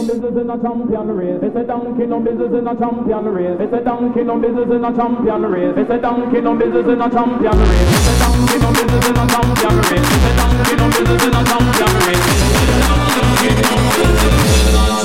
on business in a champion race. It's a donkey on business in a champion race. It's a donkey on business in a champion race. It's a donkey on business in a champion race. It's a donkey on business in a champion race. It's a donkey on business in a champion race.